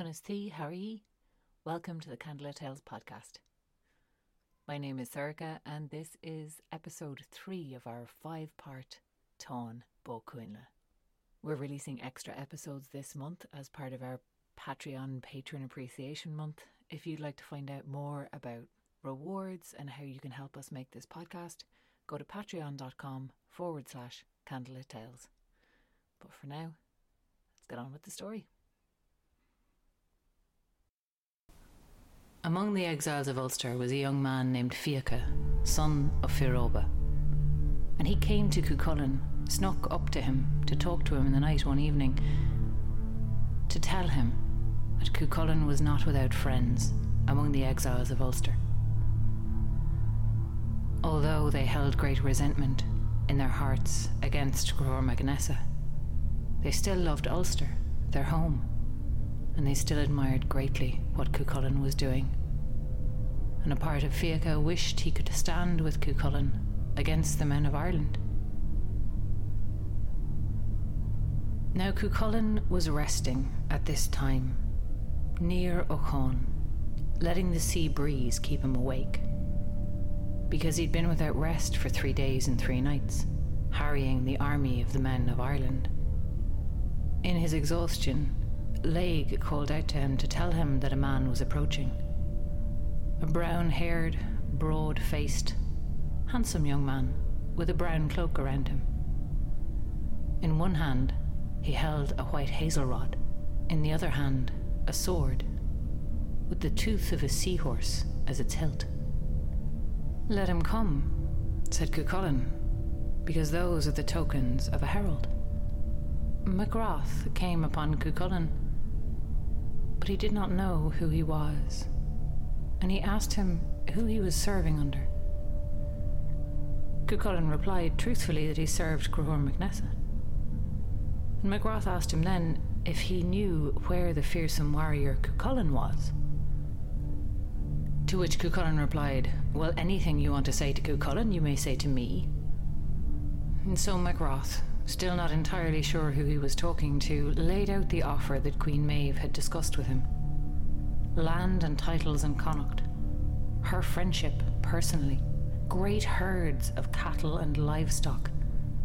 Conas Tí, how are ye? Welcome to the Candlelit Tales podcast. My name is Surika and this is episode 3 of our 5-part Táin Bó Cúailnge. We're releasing extra episodes this month as part of our Patreon Patron Appreciation Month. If you'd like to find out more about rewards and how you can help us make this podcast, go to patreon.com/Candlelit Tales. But for now, let's get on with the story. Among the exiles of Ulster was a young man named Fieke, son of Feroba, and he came to Cú Chulainn, snuck up to him to talk to him in the night one evening, to tell him that Cú Chulainn was not without friends among the exiles of Ulster. Although they held great resentment in their hearts against Conchobar Mac Nessa, they still loved Ulster, their home, and they still admired greatly what Cú Chulainn was doing. And a part of Fíaca wished he could stand with Cú Chulainn against the men of Ireland. Now Cú Chulainn was resting at this time, near Ocón, letting the sea breeze keep him awake, because he'd been without rest for 3 days and 3 nights, harrying the army of the men of Ireland. In his exhaustion, Láeg called out to him to tell him that a man was approaching. A brown-haired, broad-faced, handsome young man with a brown cloak around him. In one hand, he held a white hazel rod. In the other hand, a sword, with the tooth of a seahorse as its hilt. "Let him come," said Cú Chulainn, "because those are the tokens of a herald." Mac Roth came upon Cú Chulainn, but he did not know who he was, and he asked him who he was serving under. Cú Chulainn replied truthfully that he served Conchobar Mac Nessa. And Mac Roth asked him then if he knew where the fearsome warrior Cú Chulainn was. To which Cú Chulainn replied, "Well, anything you want to say to Cú Chulainn, you may say to me." And so Mac Roth, still not entirely sure who he was talking to, laid out the offer that Queen Maeve had discussed with him. Land and titles in Connaught, her friendship personally, great herds of cattle and livestock,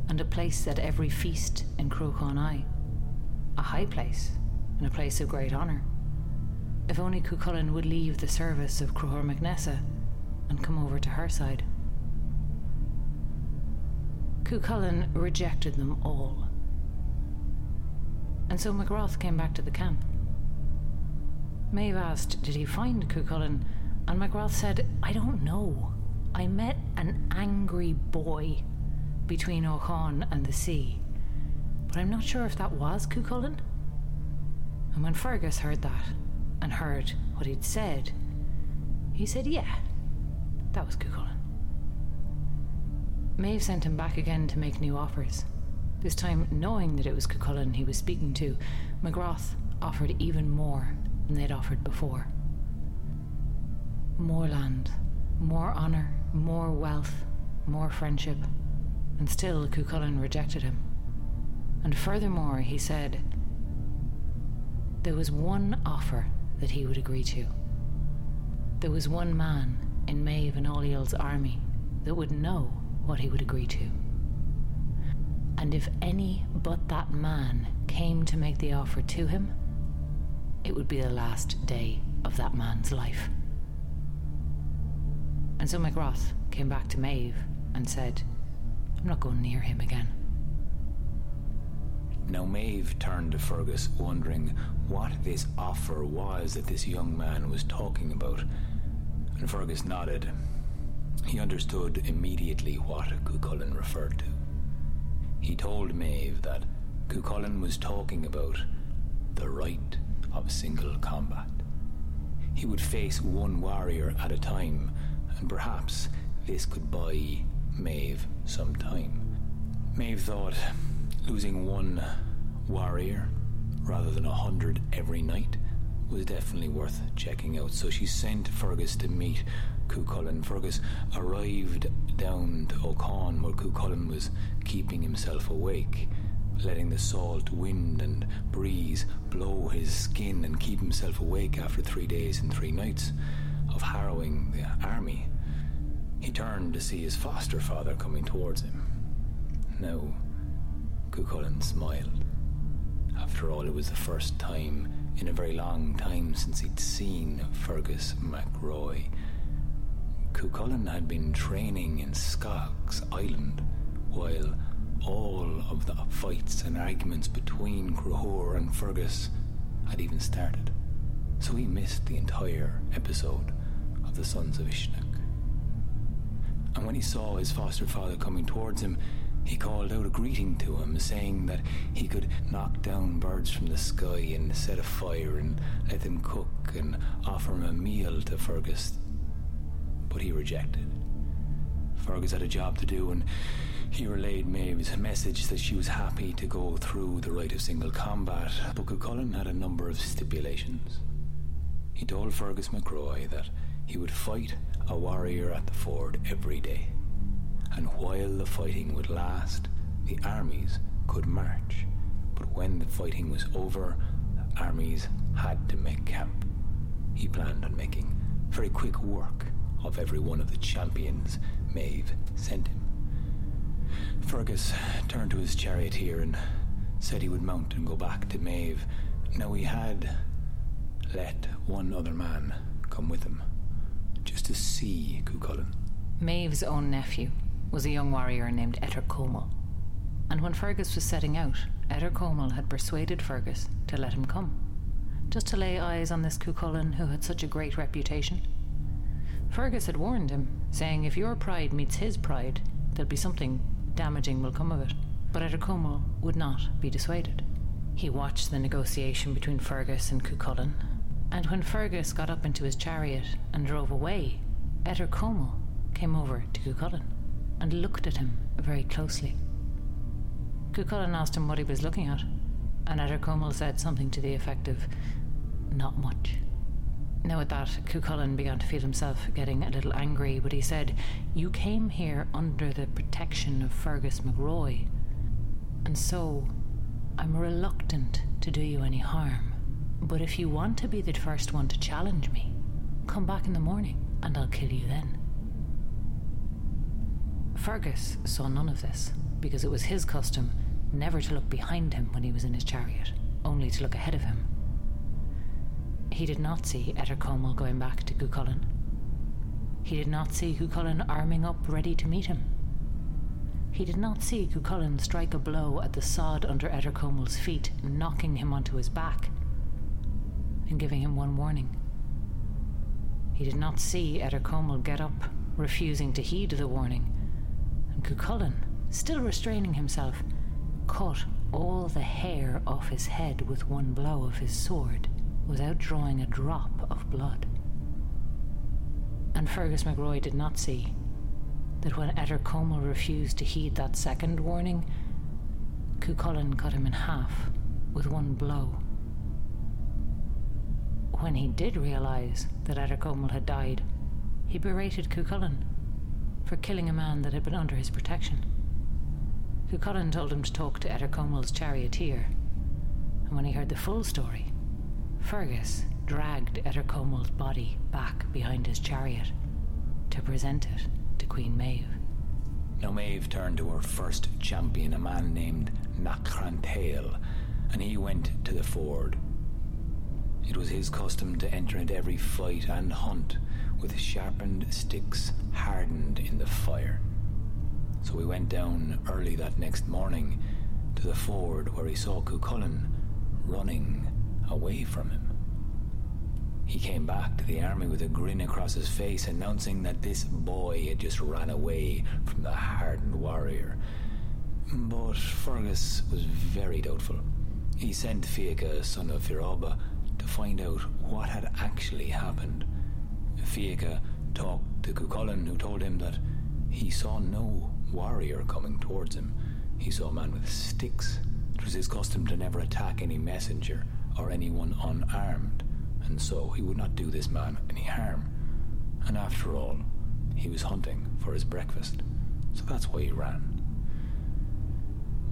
and a place at every feast in Cruachan Eye, a high place and a place of great honour, if only Cú Chulainn would leave the service of Conchobar Mac Nessa and come over to her side. Cú Chulainn rejected them all. And so Mac Roth came back to the camp. Maeve asked, did he find Cú Chulainn? And Mac Roth said, "I don't know. I met an angry boy between Ocón and the sea, but I'm not sure if that was Cú Chulainn." And when Fergus heard that, and heard what he'd said, he said, "Yeah, that was Cú Chulainn." Maeve sent him back again to make new offers. This time, knowing that it was Cú Chulainn he was speaking to, Mac Roth offered even more than they'd offered before. More land, more honour, more wealth, more friendship, and still Cú Chulainn rejected him. And furthermore, he said, there was one offer that he would agree to. There was one man in Maeve and Ailill's army that would know what he would agree to. And if any but that man came to make the offer to him, it would be the last day of that man's life. And so Mac Roth came back to Maeve and said, "I'm not going near him again." Now Maeve turned to Fergus, wondering what this offer was that this young man was talking about. And Fergus nodded. He understood immediately what Cú Chulainn referred to. He told Maeve that Cú Chulainn was talking about the right of single combat. He would face one warrior at a time, and perhaps this could buy Maeve some time. Maeve thought losing one warrior rather than 100 every night was definitely worth checking out, so she sent Fergus to meet Cú Chulainn. Fergus arrived down to Ocón, where Cú Chulainn was keeping himself awake, letting the salt, wind and breeze blow his skin and keep himself awake after 3 days and 3 nights of harrowing the army. He turned to see his foster father coming towards him. Now, Cú Chulainn smiled. After all, it was the first time in a very long time since he'd seen Fergus mac Róich. Cú Chulainn had been training in Skogs Island, while all of the fights and arguments between Gruhor and Fergus had even started. So he missed the entire episode of the Sons of Uisneach. And when he saw his foster father coming towards him, he called out a greeting to him, saying that he could knock down birds from the sky and set a fire and let them cook and offer him a meal to Fergus. But he rejected. Fergus had a job to do, and he relayed Maeve's message that she was happy to go through the rite of single combat, but Cú Chulainn had a number of stipulations. He told Fergus mac Róich that he would fight a warrior at the ford every day, and while the fighting would last, the armies could march. But when the fighting was over, the armies had to make camp. He planned on making very quick work of every one of the champions Maeve sent him. Fergus turned to his charioteer and said he would mount and go back to Maeve. Now, he had let one other man come with him, just to see Cú Chulainn. Maeve's own nephew was a young warrior named Etarcomol, and when Fergus was setting out, Etarcomol had persuaded Fergus to let him come, just to lay eyes on this Cú Chulainn who had such a great reputation. Fergus had warned him, saying, if your pride meets his pride, there'll be something damaging will come of it. But Etarcomol would not be dissuaded. He watched the negotiation between Fergus and Cú Chulainn, and when Fergus got up into his chariot and drove away, Etarcomol came over to Cú Chulainn and looked at him very closely. Cú Chulainn asked him what he was looking at, and Etarcomol said something to the effect of, not much. Now at that, Cú Chulainn began to feel himself getting a little angry, but he said, you came here under the protection of Fergus mac Róich, and so I'm reluctant to do you any harm. But if you want to be the first one to challenge me, come back in the morning and I'll kill you then. Fergus saw none of this, because it was his custom never to look behind him when he was in his chariot, only to look ahead of him. He did not see Etarcomol going back to Cú Chulainn. He did not see Cú Chulainn arming up ready to meet him. He did not see Cú Chulainn strike a blow at the sod under Etarcomol's feet, knocking him onto his back and giving him one warning. He did not see Etarcomol get up, refusing to heed the warning, and Cú Chulainn, still restraining himself, cut all the hair off his head with one blow of his sword, without drawing a drop of blood. And Fergus mac Róich did not see that when Etarcomol refused to heed that second warning, Cú Chulainn cut him in half with one blow. When he did realise that Etarcomol had died, he berated Cú Chulainn for killing a man that had been under his protection. Cú Chulainn told him to talk to Etarcomol's charioteer, and when he heard the full story, Fergus dragged Etarcomol's body back behind his chariot to present it to Queen Maeve. Now Maeve turned to her first champion, a man named Nad Crantail, and he went to the ford. It was his custom to enter into every fight and hunt with sharpened sticks hardened in the fire. So we went down early that next morning to the ford, where he saw Cú Chulainn running away from him. He came back to the army with a grin across his face, announcing that this boy had just ran away from the hardened warrior. But Fergus was very doubtful. He sent Fieke, son of Feroba, to find out what had actually happened. Fíaca talked to Cú Chulainn, who told him that he saw no warrior coming towards him. He saw a man with sticks. It was his custom to never attack any messenger or anyone unarmed, and so he would not do this man any harm. And after all, he was hunting for his breakfast, so that's why he ran.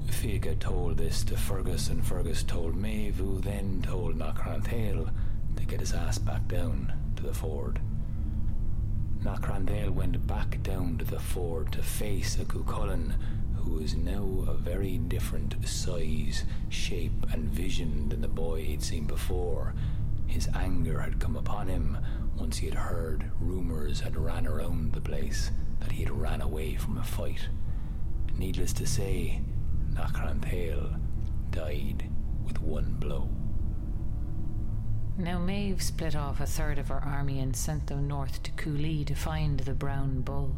Feacha told this to Fergus, and Fergus told Maeve, who then told Nad Crantail to get his ass back down to the ford. Nad Crantail went back down to the ford to face a Cú Chulainn, who was now a very different size, shape and vision than the boy he'd seen before. His anger had come upon him once he had heard rumours had ran around the place that he had ran away from a fight. Needless to say, Nad Crantail died with one blow. Now Maeve split off a third of her army and sent them north to Cooley to find the brown bull.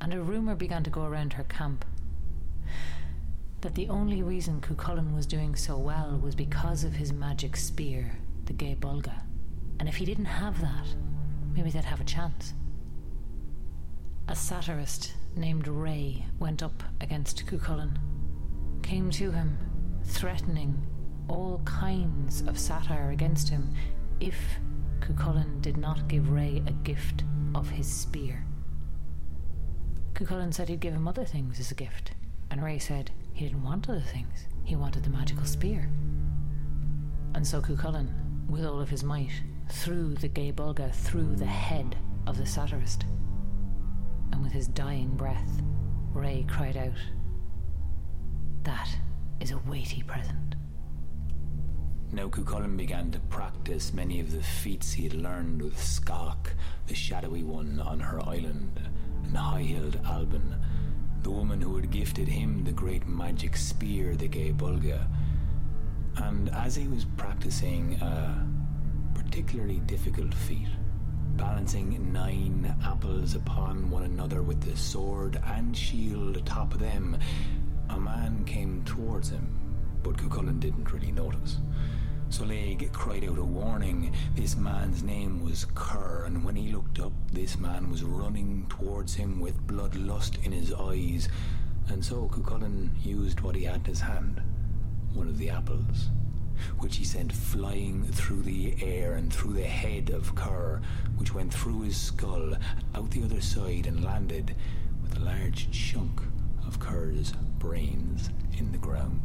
And a rumour began to go around her camp that the only reason Cú Chulainn was doing so well was because of his magic spear, the Gae Bolga. And if he didn't have that, maybe they'd have a chance. A satirist named Ray went up against Cú Chulainn, came to him, threatening all kinds of satire against him if Cú Chulainn did not give Ray a gift of his spear. Cú Chulainn said he'd give him other things as a gift, and Ray said he didn't want other things, he wanted the magical spear. And so Cú Chulainn, with all of his might, threw the Gae Bolga through the head of the satirist. And with his dying breath, Ray cried out, "That is a weighty present." Now Cú Chulainn began to practice many of the feats he had learned with Scáthach, the shadowy one on her island, and high-heeled Alban, the woman who had gifted him the great magic spear, the Gae Bolga. And as he was practicing a particularly difficult feat, balancing 9 apples upon one another with the sword and shield atop them, a man came towards him, but Cú Chulainn didn't really notice. So Láeg cried out a warning. This man's name was Kerr, and when he looked up, this man was running towards him with bloodlust in his eyes, and so Cú Chulainn used what he had in his hand, one of the apples, which he sent flying through the air and through the head of Kerr, which went through his skull, out the other side, and landed with a large chunk of Kerr's brains in the ground.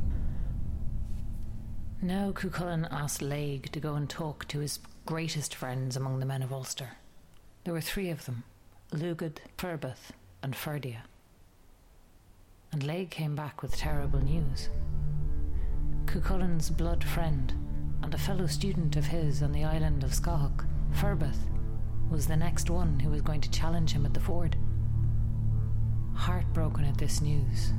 Now Cú Chulainn asked Láeg to go and talk to his greatest friends among the men of Ulster. There were 3 of them, Lugaid, Fer Baeth and Ferdia. And Láeg came back with terrible news. Cú Chulainn's blood friend, and a fellow student of his on the island of Scáthach, Fer Baeth, was the next one who was going to challenge him at the ford. Heartbroken at this news,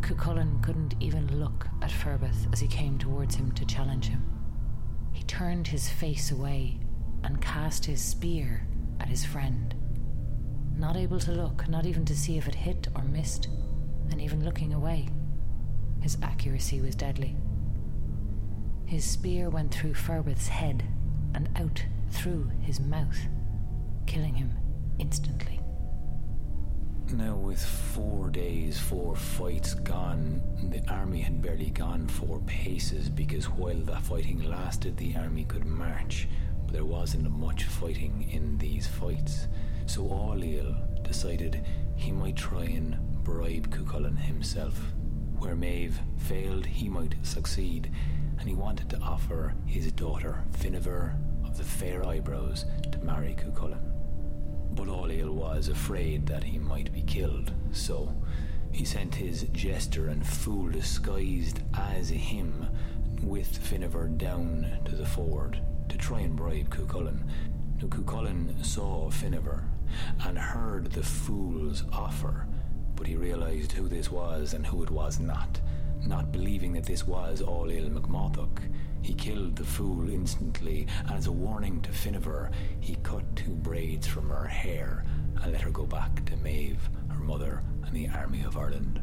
Cú Chulainn couldn't even look at Fer Baeth as he came towards him to challenge him. He turned his face away and cast his spear at his friend, not able to look, not even to see if it hit or missed, and even looking away, his accuracy was deadly. His spear went through Fer Baeth's head and out through his mouth, killing him instantly. Now with 4 days, 4 fights gone, the army had barely gone 4 paces, because while the fighting lasted, the army could march, but there wasn't much fighting in these fights. So Ailill decided he might try and bribe Cú Chulainn himself. Where Maeve failed, he might succeed, and he wanted to offer his daughter, Finnabair of the Fair Eyebrows, to marry Cú Chulainn. But Ailill was afraid that he might be killed, so he sent his jester and fool disguised as him with Finnabair down to the ford to try and bribe Cú Chulainn. Now Cú Chulainn saw Finnabair and heard the fool's offer, but he realised who this was and who it was not. Not believing that this was Ailill MacMurtough, he killed the fool instantly, and as a warning to Finnabair, he cut 2 braids from her hair and let her go back to Maeve, her mother, and the army of Ireland.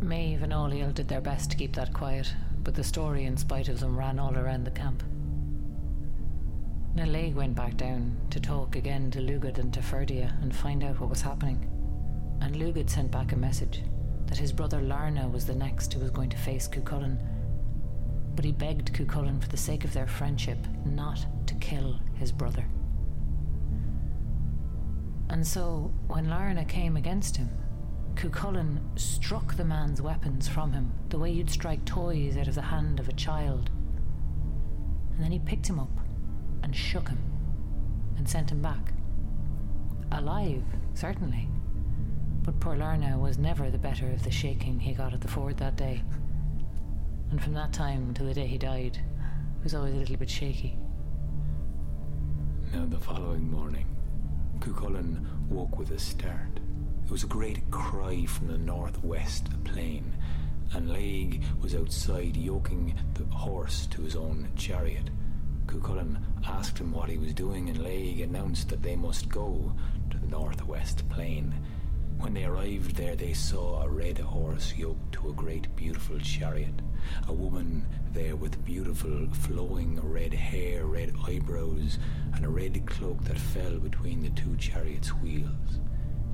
Maeve and Ailill did their best to keep that quiet, but the story, in spite of them, ran all around the camp. Now Láeg went back down to talk again to Lugaid and to Ferdia and find out what was happening, and Lugaid sent back a message that his brother Larna was the next who was going to face Cú Chulainn, but he begged Cú Chulainn, for the sake of their friendship, not to kill his brother. And so, when Larna came against him, Cú Chulainn struck the man's weapons from him, the way you'd strike toys out of the hand of a child. And then he picked him up and shook him and sent him back. Alive, certainly. But poor Larna was never the better of the shaking he got at the ford that day. And from that time till the day he died, he was always a little bit shaky. Now the following morning, Cú Chulainn woke with a start. It was a great cry from the northwest plain, and Láeg was outside yoking the horse to his own chariot. Cú Chulainn asked him what he was doing, and Láeg announced that they must go to the northwest plain. When they arrived there, they saw a red horse yoked to a great beautiful chariot. A woman there with beautiful flowing red hair, red eyebrows, and a red cloak that fell between the two chariots' wheels.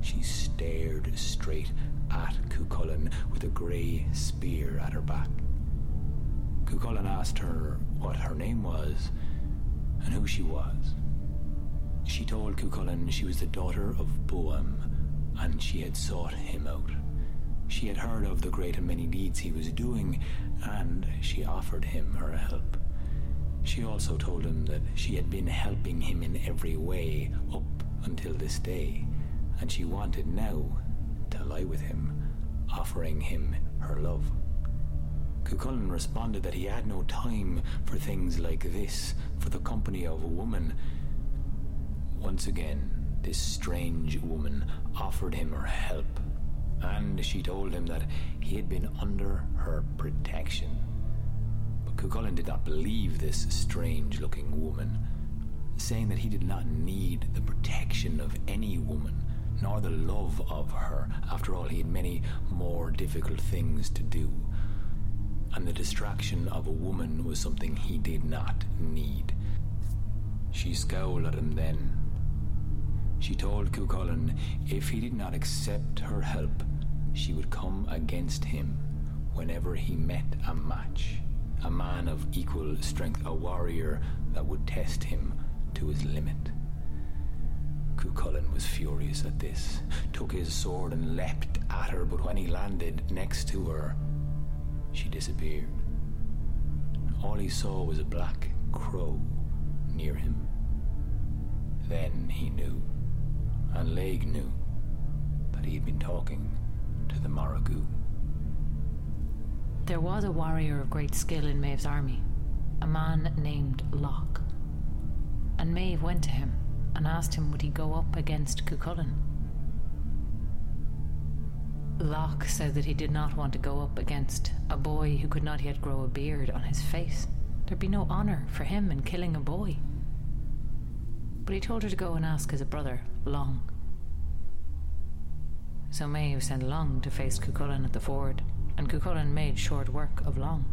She stared straight at Cú Chulainn with a grey spear at her back. Cú Chulainn asked her what her name was and who she was. She told Cú Chulainn she was the daughter of Boam, and she had sought him out. She had heard of the great and many deeds he was doing, and she offered him her help. She also told him that she had been helping him in every way up until this day, and she wanted now to lie with him, offering him her love. Cú Chulainn responded that he had no time for things like this, for the company of a woman. Once again, this strange woman offered him her help, and she told him that he had been under her protection. But Cú Chulainn did not believe this strange-looking woman, saying that he did not need the protection of any woman, nor the love of her. After all, he had many more difficult things to do, and the distraction of a woman was something he did not need. She scowled at him then. She told Cú Chulainn if he did not accept her help, she would come against him whenever he met a match, a man of equal strength, a warrior that would test him to his limit. Cú Chulainn was furious at this, took his sword and leapt at her, but when he landed next to her, she disappeared. All he saw was a black crow near him. Then he knew, and Láeg knew, that he had been talking to the Maragú. There was a warrior of great skill in Maeve's army, a man named Locke. And Maeve went to him and asked him would he go up against Cú Chulainn. Locke said that he did not want to go up against a boy who could not yet grow a beard on his face. There'd be no honour for him in killing a boy. But he told her to go and ask his brother, Long. So Maeve sent Long to face Cú Chulainn at the ford, and Cú Chulainn made short work of Long.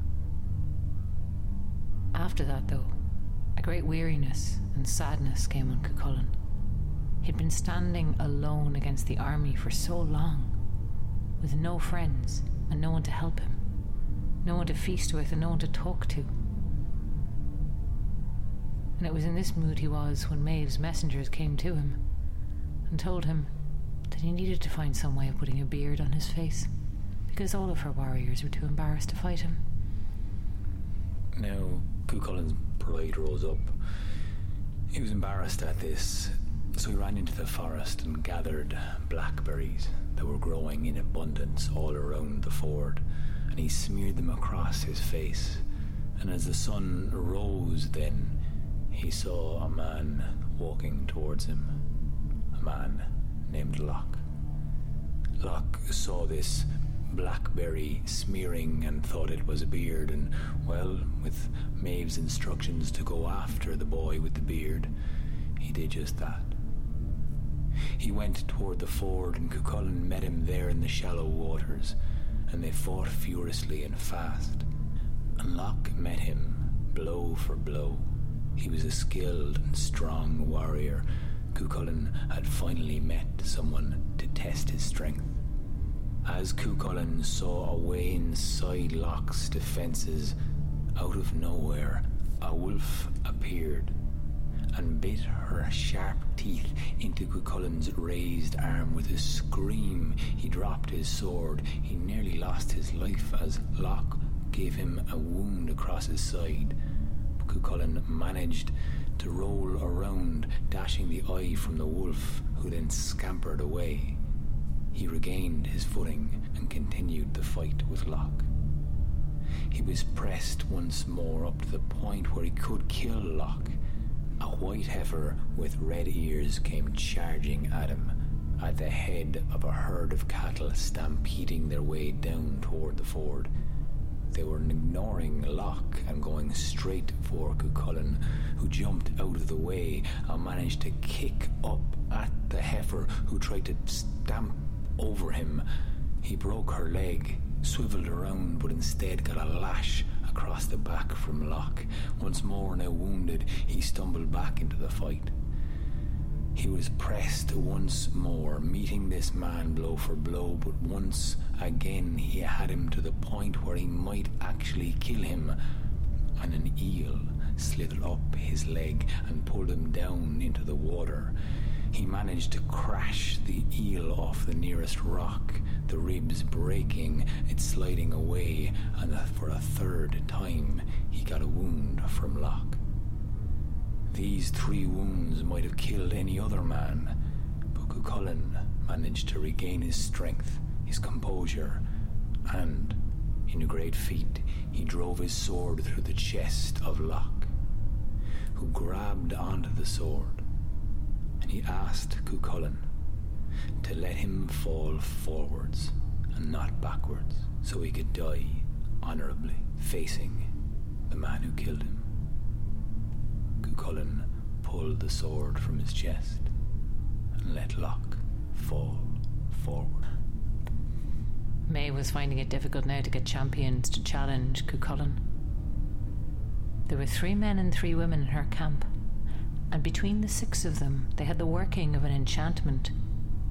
After that, though, a great weariness and sadness came on Cú Chulainn. He'd been standing alone against the army for so long, with no friends and no one to help him, no one to feast with and no one to talk to. And it was in this mood he was when Maeve's messengers came to him and told him that he needed to find some way of putting a beard on his face, because all of her warriors were too embarrassed to fight him. Now, Cú Chulainn's pride rose up. He was embarrassed at this, so he ran into the forest and gathered blackberries that were growing in abundance all around the ford, and he smeared them across his face. And as the sun rose then, he saw a man walking towards him, a man named Locke. Locke saw this blackberry smearing and thought it was a beard, and, well, with Maeve's instructions to go after the boy with the beard, he did just that. He went toward the ford, and Cú Chulainn met him there in the shallow waters, and they fought furiously and fast. And Locke met him blow for blow. He was a skilled and strong warrior. Cú Chulainn had finally met someone to test his strength. As Cú Chulainn saw a way inside Locke's defences, out of nowhere, a wolf appeared, and bit her sharp teeth into Cú Chulainn's raised arm. With a scream, he dropped his sword. He nearly lost his life as Locke gave him a wound across his side. Cú Chulainn managed to roll around, dashing the eye from the wolf, who then scampered away. He regained his footing and continued the fight with Locke. He was pressed once more up to the point where he could kill Locke. A white heifer with red ears came charging at him, at the head of a herd of cattle stampeding their way down toward the ford. They were ignoring Locke and going straight for Cú Chulainn, who jumped out of the way and managed to kick up at the heifer, who tried to stamp over him. He broke her leg, swiveled around, but instead got a lash across the back from Locke. Once more now wounded, he stumbled back into the fight. He was pressed once more, meeting this man blow for blow, but once again he had him to the point where he might actually kill him, and an eel slithered up his leg and pulled him down into the water. He managed to crash the eel off the nearest rock, the ribs breaking, it sliding away, and for a third time he got a wound from Locke. These three wounds might have killed any other man, but Cú Chulainn managed to regain his strength, his composure, and, in a great feat, he drove his sword through the chest of Locke, who grabbed onto the sword, and he asked Cú Chulainn to let him fall forwards and not backwards, so he could die honourably, facing the man who killed him. Cú Chulainn pulled the sword from his chest and let Locke fall forward. May was finding it difficult now to get champions to challenge Cú Chulainn. There were 3 men and 3 women in her camp, and between the 6 of them they had the working of an enchantment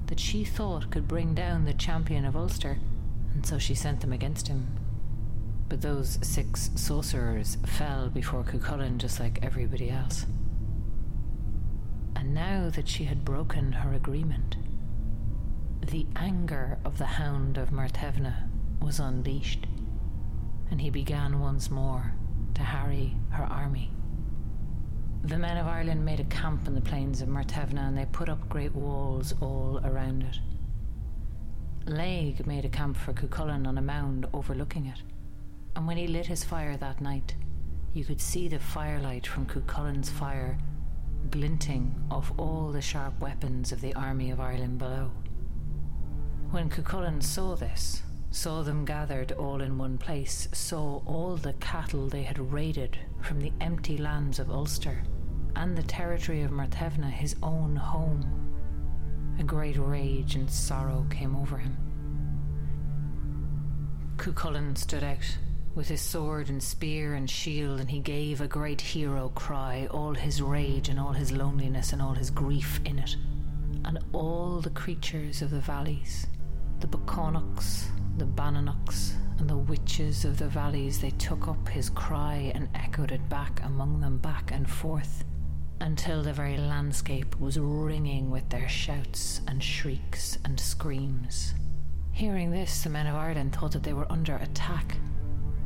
that she thought could bring down the champion of Ulster, and so she sent them against him. But those 6 sorcerers fell before Cú Chulainn, just like everybody else. And now that she had broken her agreement, the anger of the Hound of Muirthemne was unleashed, and he began once more to harry her army. The men of Ireland made a camp in the plains of Muirthemne, and they put up great walls all around it. Láeg made a camp for Cú Chulainn on a mound overlooking it. And when he lit his fire that night, you could see the firelight from Cú Chulainn's fire glinting off all the sharp weapons of the army of Ireland below. When Cú Chulainn saw this, saw them gathered all in one place, saw all the cattle they had raided from the empty lands of Ulster and the territory of Muirthemne, his own home, a great rage and sorrow came over him. Cú Chulainn stood out with his sword and spear and shield, and he gave a great hero cry, all his rage and all his loneliness and all his grief in it. And all the creatures of the valleys, the Bacónachs, the Bananachs, and the witches of the valleys, they took up his cry and echoed it back among them, back and forth, until the very landscape was ringing with their shouts and shrieks and screams. Hearing this, the men of Ireland thought that they were under attack,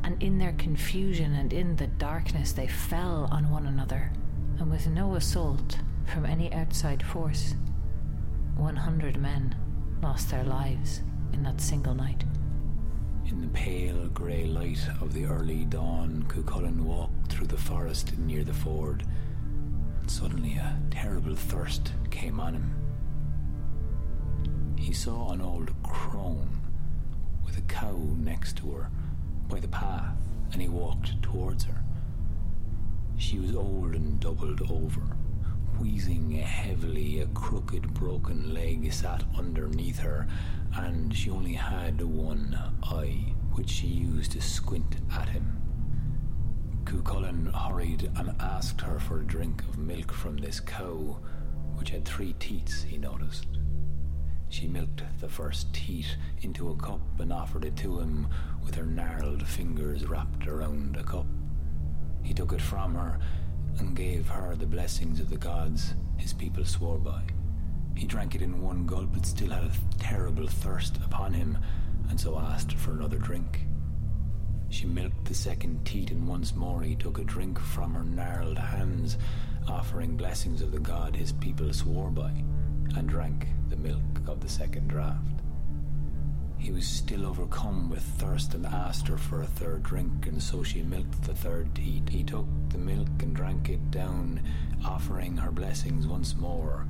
and in their confusion and in the darkness they fell on one another, and with no assault from any outside force, 100 men lost their lives in that single night. In the pale grey light of the early dawn, Cú Chulainn walked through the forest near the ford, and suddenly a terrible thirst came on him. He saw an old crone with a cow next to her by the path, and he walked towards her. She was old and doubled over, wheezing heavily. A crooked, broken leg sat underneath her, and she only had one eye, which she used to squint at him. Cú Chulainn hurried and asked her for a drink of milk from this cow, which had 3 teats, he noticed. She milked the first teat into a cup and offered it to him with her gnarled fingers wrapped around a cup. He took it from her and gave her the blessings of the gods his people swore by. He drank it in one gulp, but still had a terrible thirst upon him, and so asked for another drink. She milked the second teat, and once more he took a drink from her gnarled hands, offering blessings of the god his people swore by, and drank the milk of the second draught. He was still overcome with thirst and asked her for a third drink, and so she milked the third teat. He took the milk and drank it down, offering her blessings once more,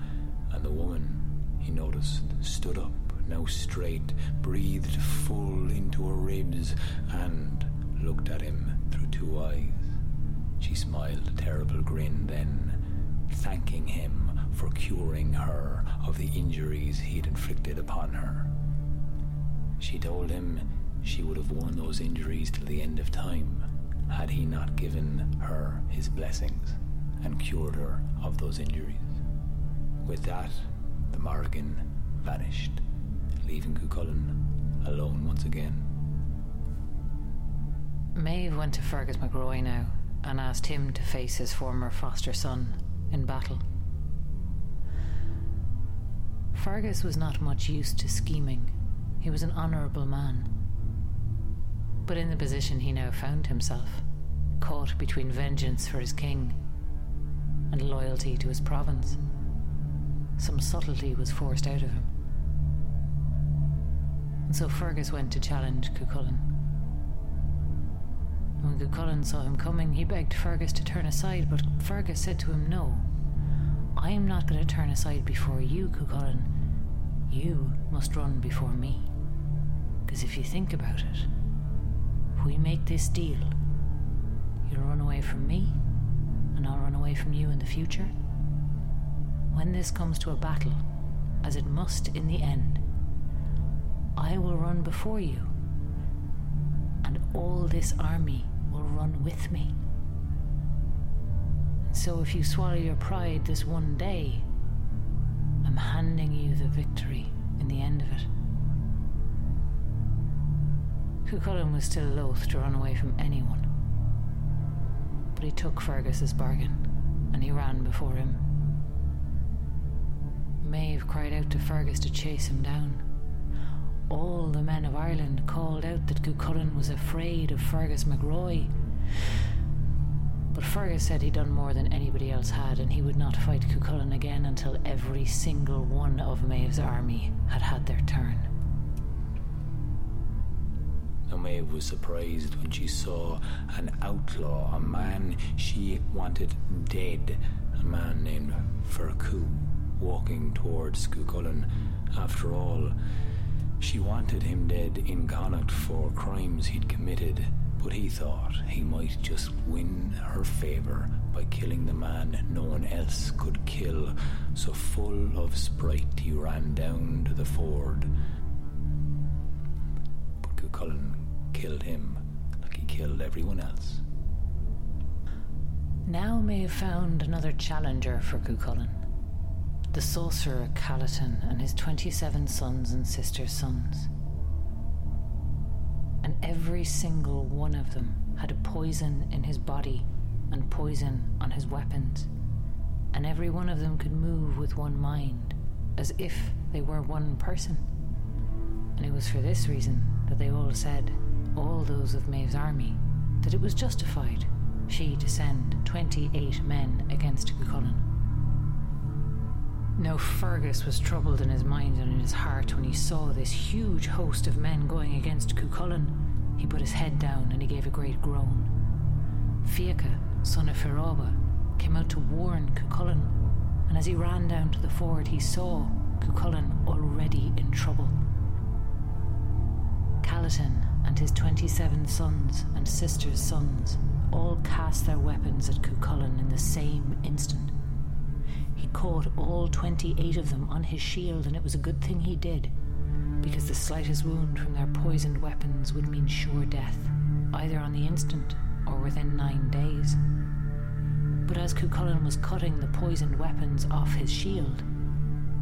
and the woman, he noticed, stood up, now straight, breathed full into her ribs, and looked at him through two eyes. She smiled a terrible grin then, thanking him for curing her of the injuries he had inflicted upon her. She told him she would have worn those injuries till the end of time, had he not given her his blessings and cured her of those injuries. With that, the Morrigan vanished, leaving Cú Chulainn alone once again. Maeve went to Fergus mac Róich now and asked him to face his former foster son in battle. Fergus was not much used to scheming. He was an honourable man. But in the position he now found himself, caught between vengeance for his king and loyalty to his province, some subtlety was forced out of him. And so Fergus went to challenge Cú Chulainn. When Cú Chulainn saw him coming, he begged Fergus to turn aside, but Fergus said to him, "No, I am not going to turn aside before you, Cú Chulainn. You must run before me. Because if you think about it, if we make this deal, you'll run away from me, and I'll run away from you in the future. When this comes to a battle, as it must in the end, I will run before you, and all this army will run with me. And so if you swallow your pride this one day, I'm handing you the victory in the end of it." Cú Chulainn was still loath to run away from anyone, but he took Fergus's bargain, and he ran before him. Maeve cried out to Fergus to chase him down. All the men of Ireland called out that Cú Chulainn was afraid of Fergus mac Róich, but Fergus said he'd done more than anybody else had, and he would not fight Cú Chulainn again until every single one of Maeve's army had had their turn. Now Maeve was surprised when she saw an outlaw, a man she wanted dead, a man named Fercu, walking towards Cú Chulainn. After all, she wanted him dead in Connacht for crimes he'd committed, but he thought he might just win her favour by killing the man no one else could kill, so full of sprite he ran down to the ford. But Cú Chulainn killed him like he killed everyone else. Now Maeve found another challenger for Cú Chulainn, the sorcerer Calatin and his 27 sons and sisters' sons. And every single one of them had a poison in his body and poison on his weapons, and every one of them could move with one mind, as if they were one person. And it was for this reason that they all said, all those of Maeve's army, that it was justified she to send 28 men against Cú Chulainn. Now Fergus was troubled in his mind and in his heart when he saw this huge host of men going against Cú Chulainn. He put his head down and he gave a great groan. Fieke, son of Feroba, came out to warn Cú Chulainn, and as he ran down to the ford, he saw Cú Chulainn already in trouble. Calatin and his 27 sons and sisters' sons all cast their weapons at Cú Chulainn in the same instant. He caught all 28 of them on his shield, and it was a good thing he did, because the slightest wound from their poisoned weapons would mean sure death, either on the instant or within 9 days. But as Cú Chulainn was cutting the poisoned weapons off his shield,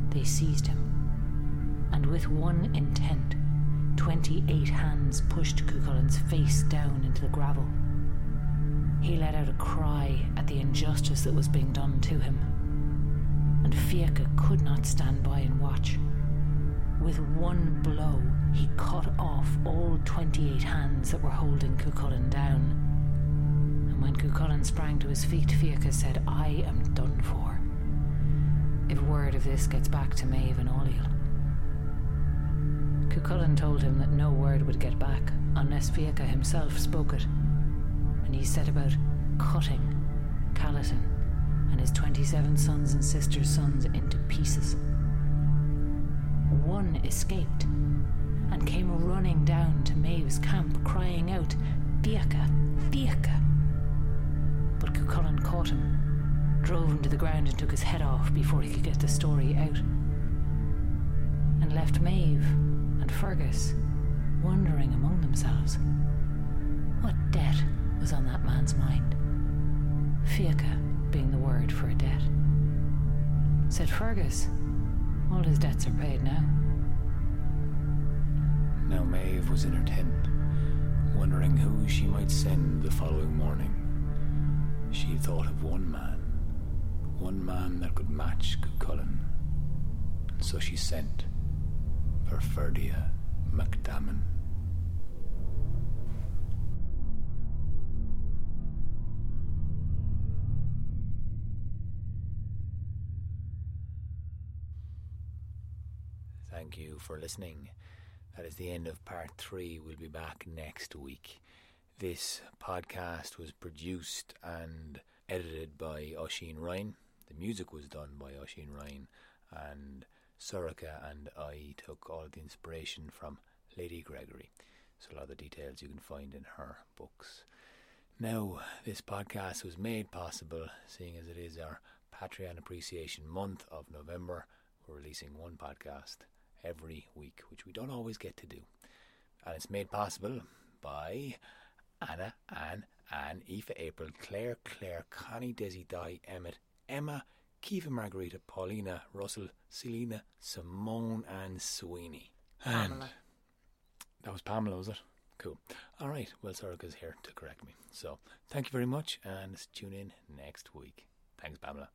they seized him, and with one intent, 28 hands pushed Cú Chulainn's face down into the gravel. He let out a cry at the injustice that was being done to him. And Fieke could not stand by and watch. With one blow, he cut off all 28 hands that were holding Cú Chulainn down. And when Cú Chulainn sprang to his feet, Fieke said, "I am done for. If word of this gets back to Maeve and Ailill." Cú Chulainn told him that no word would get back unless Fieke himself spoke it. And he set about cutting Calatin and his 27 sons and sisters' sons into pieces. One escaped and came running down to Maeve's camp, crying out, "Fíaca, Fíaca!" But Cú Chulainn caught him, drove him to the ground and took his head off before he could get the story out, and left Maeve and Fergus wondering among themselves. What debt was on that man's mind? Fieke being the word for a debt. Said Fergus, "All his debts are paid now." Now Maeve was in her tent, wondering who she might send the following morning. She thought of one man that could match Cú Chulainn. So she sent for Ferdia MacDamon. Thank you for listening. That is the end of part 3. We'll be back next week. This podcast was produced and edited by Oisín Ryan. The music was done by Oisín Ryan, and Surika and I took all the inspiration from Lady Gregory. So a lot of the details you can find in her books. Now, this podcast was made possible, seeing as it is our Patreon Appreciation Month of November. We're releasing one podcast every week, which we don't always get to do. And it's made possible by Anna, Anne, Aoife, April, Claire, Connie, Desi, Di, Emmett, Emma, Kiva, Margarita, Paulina, Russell, Selena, Simone and Sweeney. And Pamela. That was Pamela, was it? Cool. All right. Well, Surika's here to correct me. So thank you very much, and tune in next week. Thanks, Pamela.